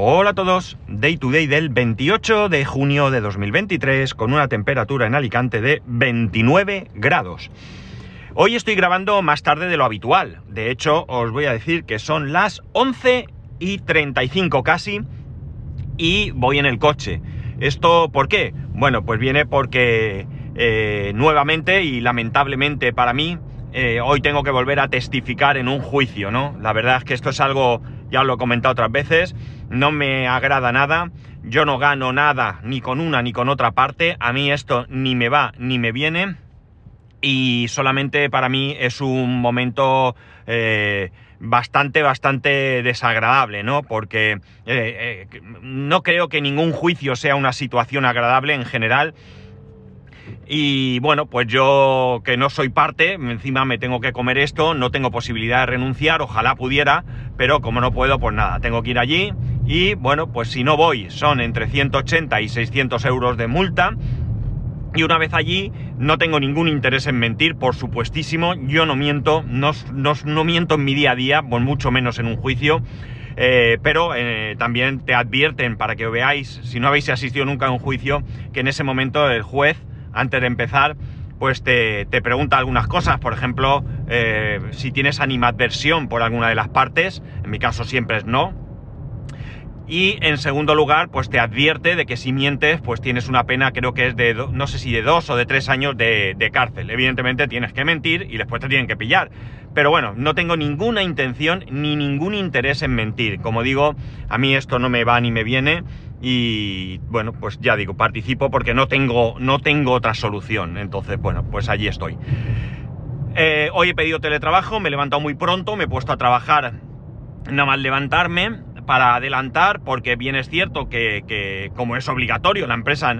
Hola a todos, Daytoday del 28 de junio de 2023 con una temperatura en Alicante de 29 grados. Hoy estoy grabando más tarde de lo habitual, de hecho os voy a decir que son las 11:35 casi y voy en el coche. ¿Esto por qué? Bueno, pues viene porque nuevamente y lamentablemente para mí hoy tengo que volver a testificar en un juicio, ¿no? La verdad es que esto es algo, ya os lo he comentado otras veces, no me agrada nada, yo no gano nada ni con una ni con otra parte, a mí esto ni me va ni me viene y solamente para mí es un momento bastante desagradable, ¿no? Porque no creo que ningún juicio sea una situación agradable en general. Y bueno, pues yo que no soy parte, encima me tengo que comer esto, no tengo posibilidad de renunciar, ojalá pudiera, pero como no puedo, pues nada, tengo que ir allí y bueno, pues si no voy, son entre 180 y 600 euros de multa y una vez allí no tengo ningún interés en mentir, por supuestísimo, yo no miento, no miento en mi día a día, pues mucho menos en un juicio. Pero también te advierten para que veáis, si no habéis asistido nunca a un juicio, que en ese momento el juez, antes de empezar, pues te pregunta algunas cosas, por ejemplo, si tienes animadversión por alguna de las partes, en mi caso siempre es no, y en segundo lugar, pues te advierte de que si mientes, pues tienes una pena, creo que es de, no sé si de 2 o de 3 años de cárcel, evidentemente tienes que mentir y después te tienen que pillar, pero bueno, no tengo ninguna intención ni ningún interés en mentir, como digo, a mí esto no me va ni me viene. Y bueno, pues ya digo, participo porque no tengo otra solución. Entonces, bueno, pues allí estoy. Hoy he pedido teletrabajo, me he levantado muy pronto, me he puesto a trabajar nada más levantarme para adelantar, porque bien es cierto que como es obligatorio, la empresa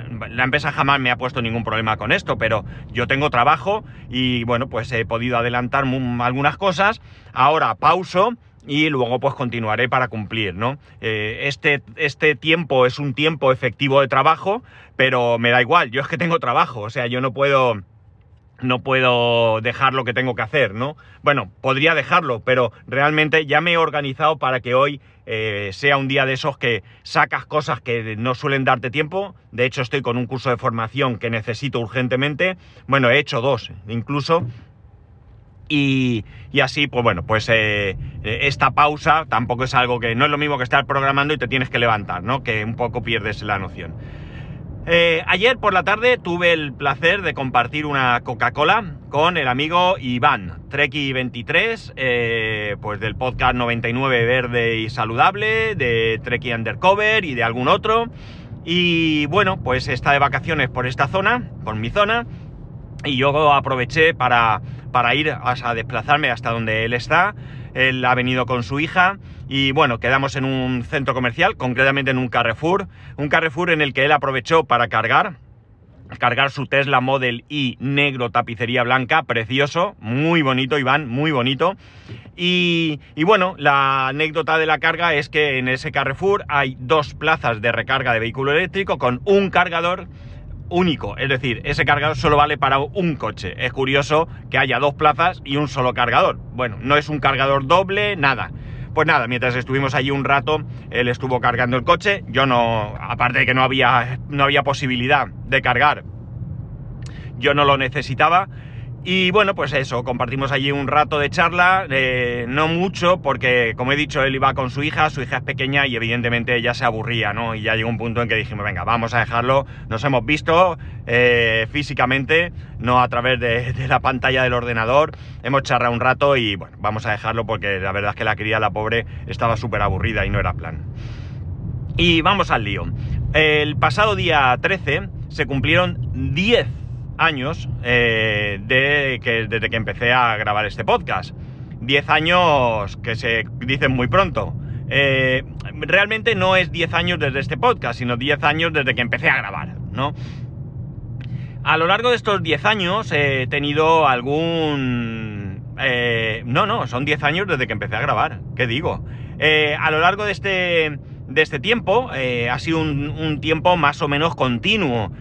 jamás me ha puesto ningún problema con esto, pero yo tengo trabajo y bueno, pues he podido adelantar algunas cosas. Ahora pauso y luego pues continuaré para cumplir, ¿no? Este tiempo es un tiempo efectivo de trabajo, pero me da igual, yo es que tengo trabajo, o sea, yo no puedo dejar lo que tengo que hacer, ¿no? Bueno, podría dejarlo, pero realmente ya me he organizado para que hoy sea un día de esos que sacas cosas que no suelen darte tiempo. De hecho, estoy con un curso de formación que necesito urgentemente. Bueno, he hecho 2 incluso. Y así, pues bueno, pues esta pausa tampoco es algo que... No es lo mismo que estar programando y te tienes que levantar, ¿no? Que un poco pierdes la noción. Ayer por la tarde tuve el placer de compartir una Coca-Cola con el amigo Iván Treki23, pues del podcast 99 Verde y Saludable, de Treki Undercover y de algún otro. Y bueno, pues está de vacaciones por esta zona, por mi zona, y yo aproveché para ir, o sea, desplazarme hasta donde él está. Él ha venido con su hija y bueno, quedamos en un centro comercial, concretamente en un Carrefour en el que él aprovechó para cargar su Tesla Model Y negro, tapicería blanca, precioso, muy bonito, Iván, muy bonito. Y bueno, la anécdota de la carga es que en ese Carrefour hay 2 plazas de recarga de vehículo eléctrico con un cargador único, es decir, ese cargador solo vale para un coche. Es curioso que haya 2 plazas y un solo cargador. Bueno, no es un cargador doble, nada. Pues nada, mientras estuvimos allí un rato, él estuvo cargando el coche. Yo no, aparte de que no había posibilidad de cargar, yo no lo necesitaba. Y bueno, pues eso, compartimos allí un rato de charla, no mucho, porque como he dicho, él iba con su hija es pequeña y evidentemente ella se aburría, ¿no? Y ya llegó un punto en que dijimos, venga, vamos a dejarlo, nos hemos visto físicamente, no a través de la pantalla del ordenador, hemos charlado un rato y bueno, vamos a dejarlo porque la verdad es que la cría, la pobre, estaba súper aburrida y no era plan. Y vamos al lío. El pasado día 13 se cumplieron 10 años desde que empecé a grabar este podcast. 10 años que se dicen muy pronto. Realmente no es 10 años desde este podcast, sino 10 años desde que empecé a grabar, ¿no? A lo largo de estos 10 años he tenido son 10 años desde que empecé a grabar, ¿qué digo? A lo largo de este tiempo ha sido un tiempo más o menos continuo.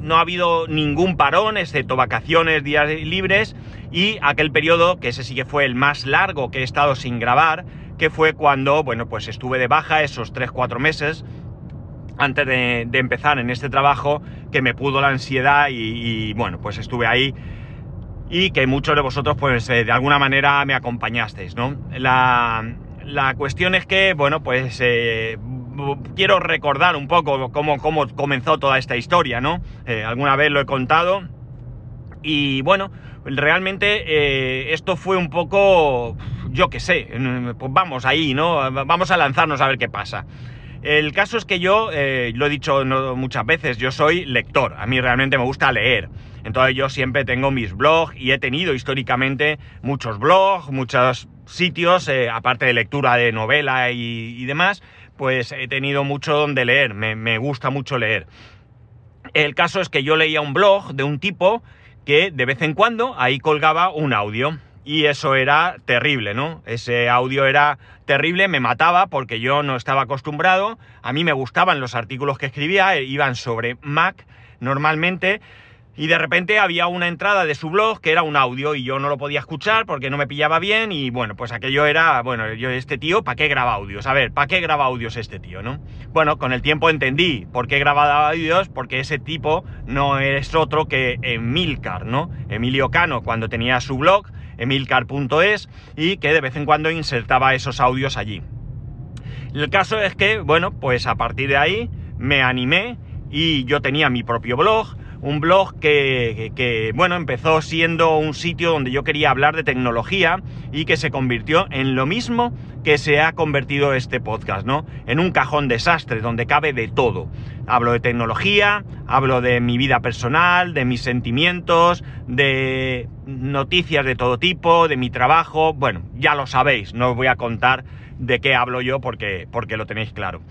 No ha habido ningún parón, excepto vacaciones, días libres, y aquel periodo, que ese sí que fue el más largo que he estado sin grabar, que fue cuando, bueno, pues estuve de baja esos 3-4 meses antes de empezar en este trabajo, que me pudo la ansiedad y bueno, pues estuve ahí, y que muchos de vosotros pues de alguna manera me acompañasteis, ¿no? La cuestión es que, bueno, pues quiero recordar un poco cómo comenzó toda esta historia, ¿no? Alguna vez lo he contado y, bueno, realmente esto fue un poco, yo qué sé, pues vamos ahí, ¿no? Vamos a lanzarnos a ver qué pasa. El caso es que yo, lo he dicho muchas veces, yo soy lector, a mí realmente me gusta leer. Entonces yo siempre tengo mis blogs y he tenido históricamente muchos blogs, muchos sitios, aparte de lectura de novela y demás, pues he tenido mucho donde leer, me gusta mucho leer. El caso es que yo leía un blog de un tipo que de vez en cuando ahí colgaba un audio. Y eso era terrible, ¿no? Ese audio era terrible, me mataba porque yo no estaba acostumbrado. A mí me gustaban los artículos que escribía, iban sobre Mac normalmente, y de repente había una entrada de su blog que era un audio y yo no lo podía escuchar porque no me pillaba bien y, bueno, pues aquello era, bueno, yo, este tío, ¿para qué graba audios? A ver, ¿para qué graba audios este tío, no? Bueno, con el tiempo entendí por qué grababa audios, porque ese tipo no es otro que Emilcar, ¿no? Emilio Cano, cuando tenía su blog, Emilcar.es, y que de vez en cuando insertaba esos audios allí. El caso es que, bueno, pues a partir de ahí me animé y yo tenía mi propio blog, un blog que bueno, empezó siendo un sitio donde yo quería hablar de tecnología y que se convirtió en lo mismo que se ha convertido este podcast, ¿no? En un cajón desastre donde cabe de todo. Hablo de tecnología, hablo de mi vida personal, de mis sentimientos, de noticias de todo tipo, de mi trabajo. Bueno, ya lo sabéis, no os voy a contar de qué hablo yo porque lo tenéis claro.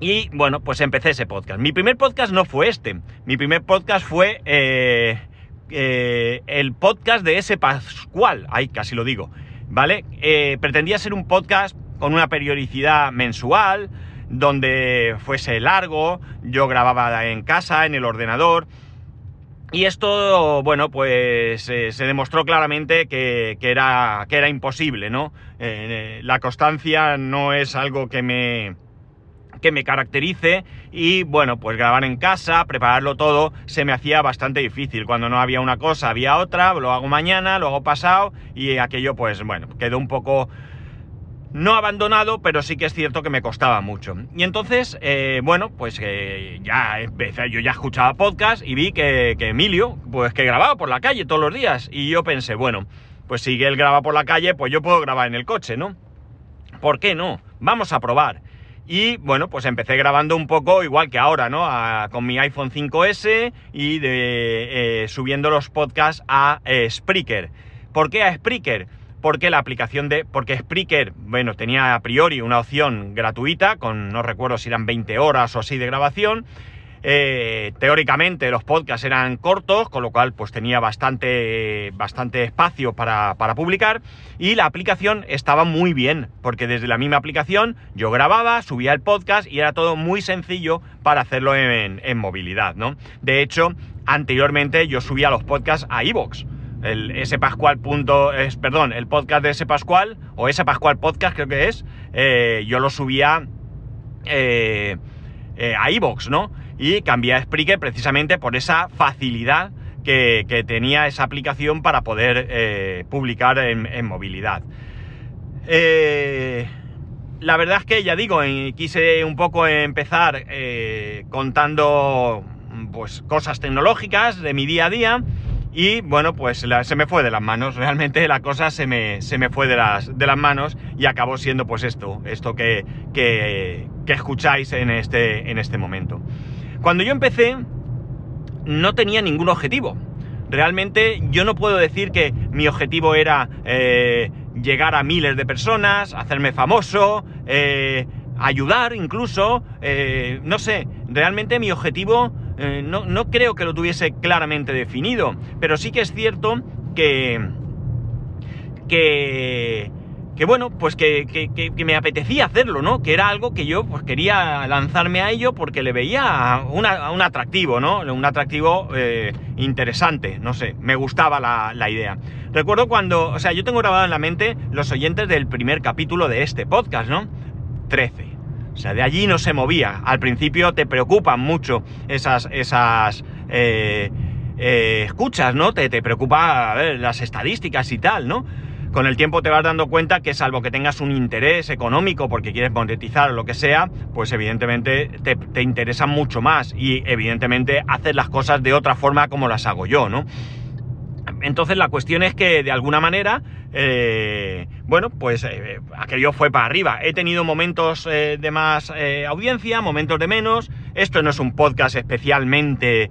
Y bueno, pues empecé ese podcast. Mi primer podcast no fue este. Mi primer podcast fue el podcast de S.Pascual. Ay, casi lo digo, ¿vale? Pretendía ser un podcast con una periodicidad mensual, donde fuese largo. Yo grababa en casa, en el ordenador. Y esto, bueno, pues se demostró claramente que era imposible, ¿no? La constancia no es algo que me caracterice, y bueno, pues grabar en casa, prepararlo todo, se me hacía bastante difícil. Cuando no había una cosa, había otra, lo hago mañana, lo hago pasado, y aquello, pues bueno, quedó un poco, no abandonado, pero sí que es cierto que me costaba mucho. Y entonces, bueno, pues ya empecé, yo ya escuchaba podcast y vi que Emilio, pues que grababa por la calle todos los días, y yo pensé, bueno, pues si él graba por la calle, pues yo puedo grabar en el coche, ¿no? ¿Por qué no? Vamos a probar. Y bueno, pues empecé grabando un poco igual que ahora, ¿no? Con mi iPhone 5S y subiendo los podcasts a Spreaker. ¿Por qué a Spreaker? Porque Spreaker, bueno, tenía a priori una opción gratuita, con, no recuerdo si eran 20 horas o así de grabación. Teóricamente los podcasts eran cortos, con lo cual pues tenía bastante espacio para publicar, y la aplicación estaba muy bien, porque desde la misma aplicación yo grababa, subía el podcast y era todo muy sencillo para hacerlo en movilidad, ¿no? De hecho, anteriormente yo subía los podcasts a iVoox. El podcast de S.Pascual, o S.Pascual.es creo que es, yo lo subía a iVoox, ¿no? Y cambié a Spreaker precisamente por esa facilidad que tenía esa aplicación para poder publicar en movilidad. La verdad es que, ya digo, quise un poco empezar contando pues cosas tecnológicas de mi día a día, y bueno, pues se me fue de las manos. Realmente la cosa se me fue de las manos, y acabó siendo pues esto que escucháis en este momento. Cuando yo empecé, no tenía ningún objetivo. Realmente yo no puedo decir que mi objetivo era llegar a miles de personas, hacerme famoso, ayudar incluso, no sé, realmente mi objetivo no creo que lo tuviese claramente definido, pero sí que es cierto que que bueno, pues que me apetecía hacerlo, ¿no? Que era algo que yo pues quería lanzarme a ello porque le veía un atractivo, ¿no? Un atractivo interesante, no sé, me gustaba la idea. Recuerdo cuando, o sea, yo tengo grabado en la mente los oyentes del primer capítulo de este podcast, ¿no? 13. O sea, de allí no se movía. Al principio te preocupan mucho esas escuchas, ¿no? Te preocupa, a ver, las estadísticas y tal, ¿no? Con el tiempo te vas dando cuenta que, salvo que tengas un interés económico porque quieres monetizar o lo que sea, pues evidentemente te interesa mucho más y evidentemente haces las cosas de otra forma como las hago yo, ¿no? Entonces la cuestión es que de alguna manera, bueno, pues aquello fue para arriba. He tenido momentos de más audiencia, momentos de menos. Esto no es un podcast especialmente...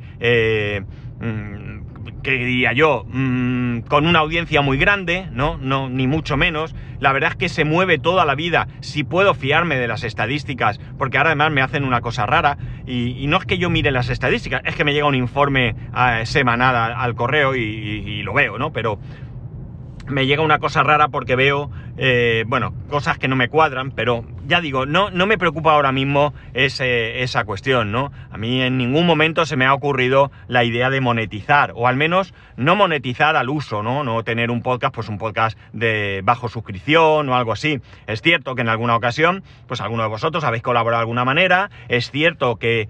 que diría yo, con una audiencia muy grande, no, ni mucho menos. La verdad es que se mueve toda la vida, si puedo fiarme de las estadísticas, porque ahora además me hacen una cosa rara, y no es que yo mire las estadísticas, es que me llega un informe semanal al correo y lo veo, ¿no? Pero me llega una cosa rara porque veo, bueno, cosas que no me cuadran, pero ya digo, no me preocupa ahora mismo esa cuestión, ¿no? A mí en ningún momento se me ha ocurrido la idea de monetizar, o al menos no monetizar al uso, ¿no? No tener un podcast, pues un podcast de bajo suscripción o algo así. Es cierto que en alguna ocasión, pues alguno de vosotros habéis colaborado de alguna manera, es cierto que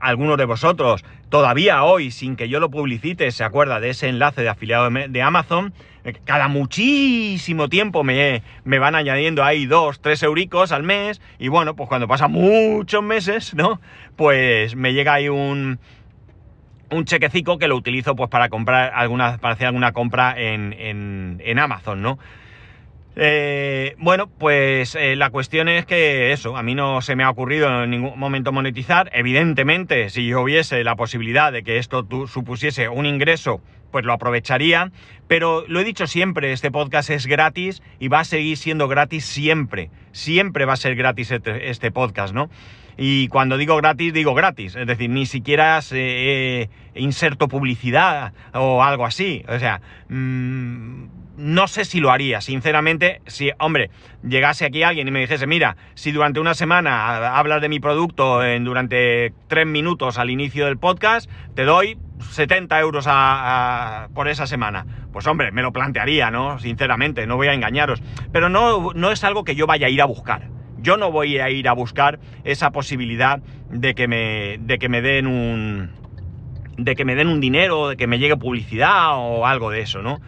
algunos de vosotros todavía hoy, sin que yo lo publicite, se acuerda de ese enlace de afiliado de Amazon. Cada muchísimo tiempo me van añadiendo ahí 2-3 euricos al mes, y bueno, pues cuando pasan muchos meses, ¿no? Pues me llega ahí un chequecico que lo utilizo pues para comprar para hacer alguna compra en Amazon, ¿no? Bueno, pues la cuestión es que eso, a mí no se me ha ocurrido en ningún momento monetizar. Evidentemente, si yo hubiese la posibilidad de que esto supusiese un ingreso, pues lo aprovecharía, pero lo he dicho siempre, este podcast es gratis y va a seguir siendo gratis siempre. Siempre va a ser gratis este podcast, ¿no? Y cuando digo gratis, es decir, ni siquiera inserto publicidad o algo así, o sea... No sé si lo haría, sinceramente. Si, hombre, llegase aquí alguien y me dijese, mira, si durante una semana hablas de mi producto durante 3 minutos al inicio del podcast, te doy 70 euros por esa semana. Pues hombre, me lo plantearía, ¿no? Sinceramente, no voy a engañaros. Pero no es algo que yo vaya a ir a buscar. Yo no voy a ir a buscar esa posibilidad de que me den un dinero, de que me llegue publicidad o algo de eso, ¿no?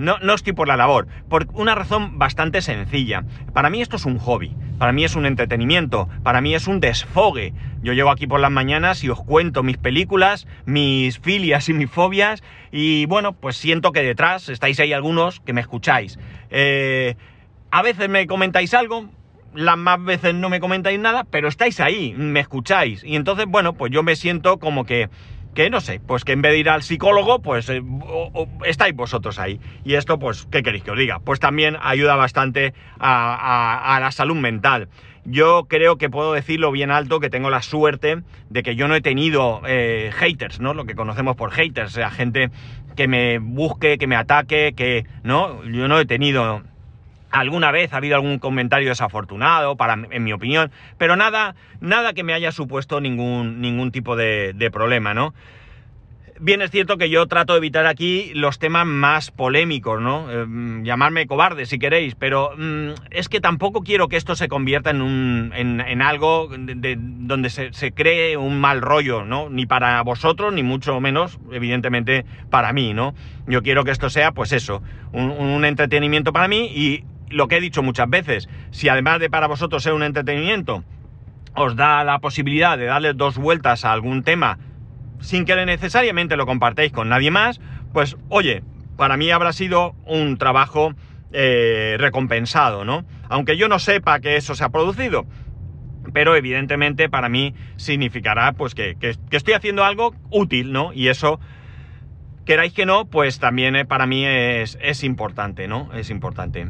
No estoy por la labor, por una razón bastante sencilla. Para mí esto es un hobby, para mí es un entretenimiento, para mí es un desfogue. Yo llego aquí por las mañanas y os cuento mis películas, mis filias y mis fobias, y bueno, pues siento que detrás estáis ahí algunos que me escucháis. A veces me comentáis algo, las más veces no me comentáis nada, pero estáis ahí, me escucháis. Y entonces, bueno, pues yo me siento como que no sé, pues que en vez de ir al psicólogo, pues estáis vosotros ahí. Y esto, pues, ¿qué queréis que os diga? Pues también ayuda bastante a la salud mental. Yo creo que puedo decirlo bien alto, que tengo la suerte de que yo no he tenido haters, ¿no? Lo que conocemos por haters, o sea, gente que me busque, que me ataque, que, ¿no? Yo no he tenido... Alguna vez ha habido algún comentario desafortunado, en mi opinión, pero nada que me haya supuesto ningún tipo de problema, ¿no? Bien, es cierto que yo trato de evitar aquí los temas más polémicos, ¿no? Llamarme cobarde si queréis, pero es que tampoco quiero que esto se convierta en algo donde se cree un mal rollo, ¿no? Ni para vosotros, ni mucho menos, evidentemente, para mí, ¿no? Yo quiero que esto sea, pues eso, un entretenimiento para mí, y lo que he dicho muchas veces, si además de para vosotros ser un entretenimiento, os da la posibilidad de darle 2 vueltas a algún tema sin que necesariamente lo compartáis con nadie más, pues oye, para mí habrá sido un trabajo recompensado, ¿no? Aunque yo no sepa que eso se ha producido, pero evidentemente para mí significará pues que estoy haciendo algo útil, ¿no? Y eso, queráis que no, pues también para mí es importante, ¿no? Es importante.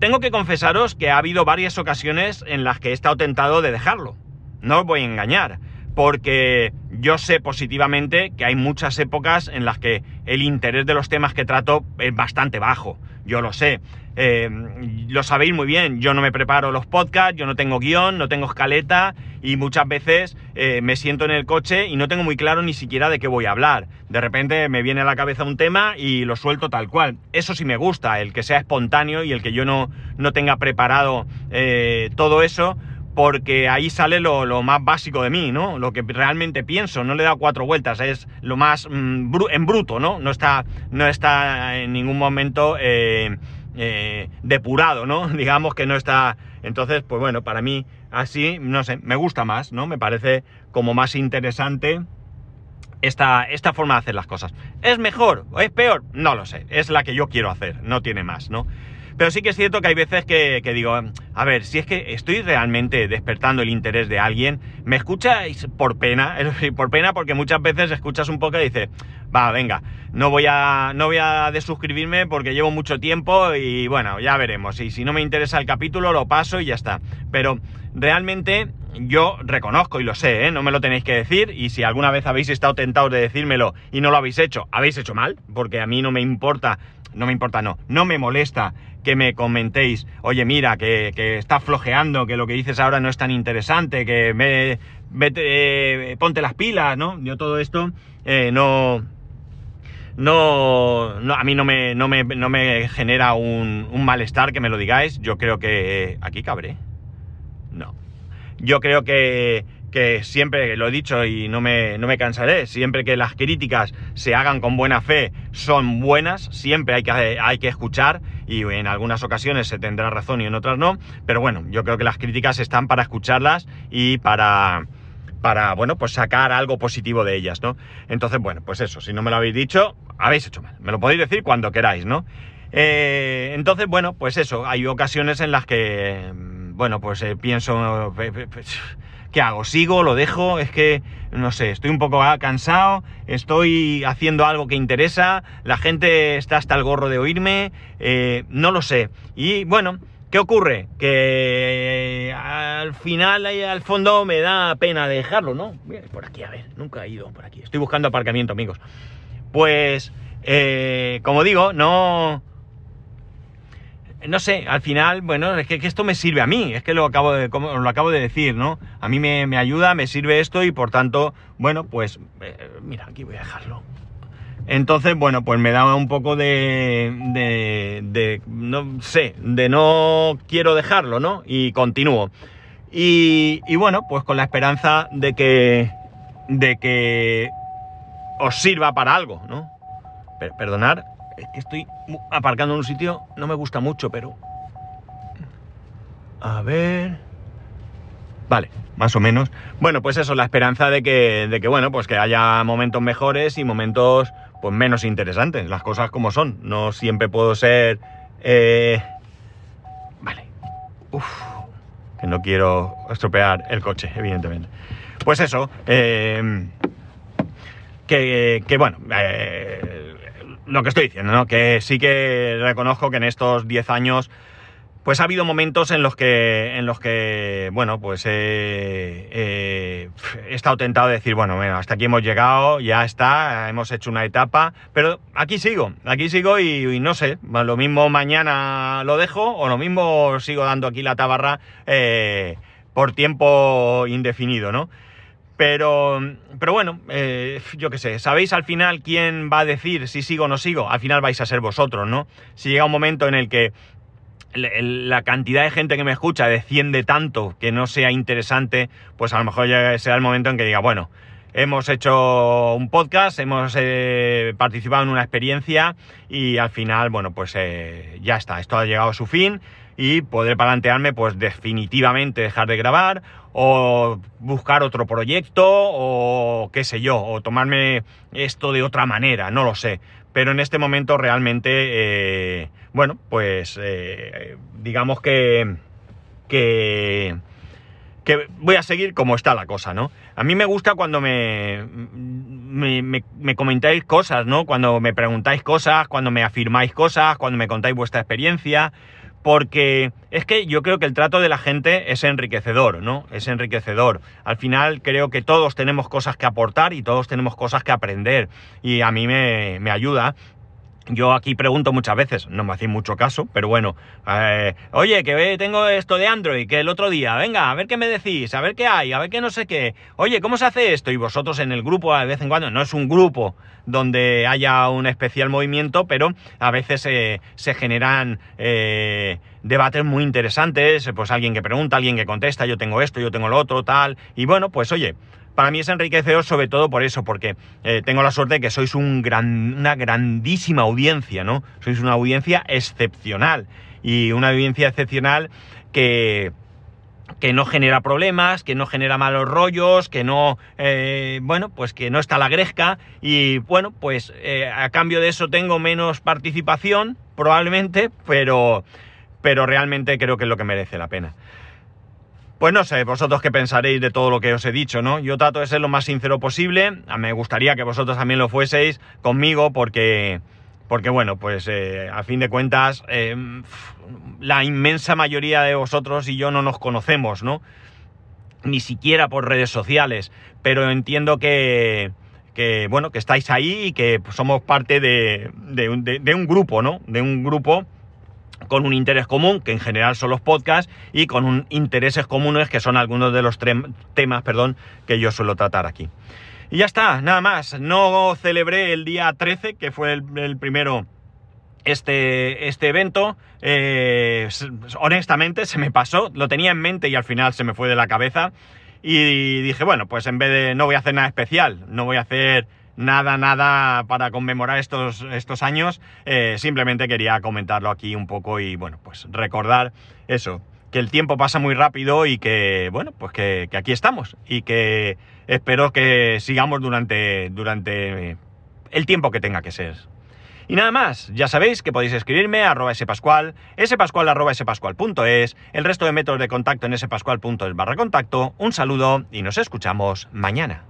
Tengo que confesaros que ha habido varias ocasiones en las que he estado tentado de dejarlo, no os voy a engañar. porque yo sé positivamente que hay muchas épocas en las que el interés de los temas que trato es bastante bajo. Yo lo sé, lo sabéis muy bien, yo no me preparo los podcasts, yo no tengo guión, no tengo escaleta y muchas veces me siento en el coche y no tengo muy claro ni siquiera de qué voy a hablar. De repente me viene a la cabeza un tema y lo suelto tal cual. Eso sí me gusta, el que sea espontáneo y el que yo no tenga preparado todo eso, porque ahí sale lo más básico de mí, ¿no? Lo que realmente pienso, no le he dado cuatro vueltas, es lo más en bruto, ¿no? No está en ningún momento depurado, ¿no? Digamos que no está... Entonces, pues bueno, para mí así, no sé, me gusta más, ¿no? Me parece como más interesante esta forma de hacer las cosas. ¿Es mejor o es peor? No lo sé, es la que yo quiero hacer, no tiene más, ¿no? Pero sí que es cierto que hay veces que digo, a ver, si es que estoy realmente despertando el interés de alguien, me escucháis por pena porque muchas veces escuchas un podcast y dices, va, venga, no voy a desuscribirme porque llevo mucho tiempo y bueno, ya veremos, y si no me interesa el capítulo lo paso y ya está. Pero realmente yo reconozco y lo sé, ¿eh? No me lo tenéis que decir, y si alguna vez habéis estado tentados de decírmelo y no lo habéis hecho mal, porque a mí no me molesta que me comentéis, oye, mira, que estás flojeando, que lo que dices ahora no es tan interesante, que ponte las pilas, ¿no? Yo todo esto a mí no me genera un malestar que me lo digáis. Yo creo que... ¿Aquí cabré? No. Yo creo que siempre, lo he dicho y no me cansaré, siempre que las críticas se hagan con buena fe son buenas, siempre hay que escuchar, y en algunas ocasiones se tendrá razón y en otras no, pero bueno, yo creo que las críticas están para escucharlas y para bueno, pues sacar algo positivo de ellas, ¿no? Entonces, bueno, pues eso, si no me lo habéis dicho, habéis hecho mal, me lo podéis decir cuando queráis, ¿no? Entonces, bueno, pues eso, hay ocasiones en las que, bueno, pues pienso... ¿Qué hago? ¿Sigo? ¿Lo dejo? Es que, no sé, estoy un poco cansado, estoy haciendo algo que interesa, la gente está hasta el gorro de oírme, no lo sé. Y bueno, ¿qué ocurre? Que al final, ahí al fondo, me da pena dejarlo, ¿no? Mira, por aquí, a ver, nunca he ido por aquí. Estoy buscando aparcamiento, amigos. Pues, como digo, no sé, al final, bueno, es que esto me sirve a mí, es que lo acabo de decir, ¿no? A mí me ayuda, me sirve esto y por tanto, bueno, pues, mira, aquí voy a dejarlo. Entonces, bueno, pues me da un poco de no sé, de no quiero dejarlo, ¿no? Y continúo. Y bueno, pues con la esperanza de que os sirva para algo, ¿no? Perdonad. Es que estoy aparcando en un sitio, no me gusta mucho, pero... A ver... Vale, más o menos. Bueno, pues eso, la esperanza de que bueno, pues que haya momentos mejores y momentos pues menos interesantes, las cosas como son. No siempre puedo ser... Vale. Uf, que no quiero estropear el coche, evidentemente. Pues eso, que bueno... Lo que estoy diciendo, ¿no? Que sí que reconozco que en estos 10 años pues ha habido momentos en los que bueno, pues he estado tentado de decir, bueno, hasta aquí hemos llegado, ya está, hemos hecho una etapa, pero aquí sigo y no sé, lo mismo mañana lo dejo o lo mismo sigo dando aquí la tabarra por tiempo indefinido, ¿no? Pero bueno, yo qué sé, ¿sabéis al final quién va a decir si sigo o no sigo? Al final vais a ser vosotros, ¿no? Si llega un momento en el que la cantidad de gente que me escucha desciende tanto que no sea interesante, pues a lo mejor ya será el momento en que diga, bueno, hemos hecho un podcast, hemos participado en una experiencia y al final, bueno, pues ya está, esto ha llegado a su fin. Y poder plantearme, pues definitivamente dejar de grabar, o buscar otro proyecto, o qué sé yo, o tomarme esto de otra manera, no lo sé. Pero en este momento realmente, bueno, pues digamos que voy a seguir como está la cosa, ¿no? A mí me gusta cuando me comentáis cosas, ¿no? Cuando me preguntáis cosas, cuando me afirmáis cosas, cuando me contáis vuestra experiencia... porque es que yo creo que el trato de la gente es enriquecedor, ¿no? Es enriquecedor. Al final creo que todos tenemos cosas que aportar y todos tenemos cosas que aprender, y a mí me ayuda. Yo aquí pregunto muchas veces, no me hacéis mucho caso, pero bueno, oye, que tengo esto de Android, que el otro día, venga, a ver qué me decís, a ver qué hay, a ver qué no sé qué, oye, ¿cómo se hace esto? Y vosotros en el grupo, de vez en cuando, no es un grupo donde haya un especial movimiento, pero a veces se generan debates muy interesantes, pues alguien que pregunta, alguien que contesta, yo tengo esto, yo tengo lo otro, tal, y bueno, pues oye, para mí es enriquecedor sobre todo por eso, porque tengo la suerte de que sois una grandísima audiencia, ¿no? Sois una audiencia excepcional, y una audiencia excepcional que no genera problemas, que no genera malos rollos, que no, bueno, pues que no está la gresca, y bueno, pues a cambio de eso tengo menos participación, probablemente, pero realmente creo que es lo que merece la pena. Pues no sé, vosotros qué pensaréis de todo lo que os he dicho, ¿no? Yo trato de ser lo más sincero posible, me gustaría que vosotros también lo fueseis conmigo, porque bueno, pues a fin de cuentas, la inmensa mayoría de vosotros y yo no nos conocemos, ¿no? Ni siquiera por redes sociales, pero entiendo que bueno, que estáis ahí y que somos parte de un grupo, ¿no? De un grupo con un interés común, que en general son los podcasts, y con intereses comunes, que son algunos de los temas, que yo suelo tratar aquí. Y ya está, nada más. No celebré el día 13, que fue el primero este evento. Honestamente, se me pasó, lo tenía en mente y al final se me fue de la cabeza. Y dije, bueno, pues en vez de... no voy a hacer nada especial, no voy a hacer... nada para conmemorar estos años, simplemente quería comentarlo aquí un poco y, bueno, pues recordar eso, que el tiempo pasa muy rápido y que, bueno, pues que aquí estamos y que espero que sigamos durante el tiempo que tenga que ser. Y nada más, ya sabéis que podéis escribirme a @spascual, spascual @spascual.es, el resto de métodos de contacto en spascual.es/contacto. Un saludo y nos escuchamos mañana.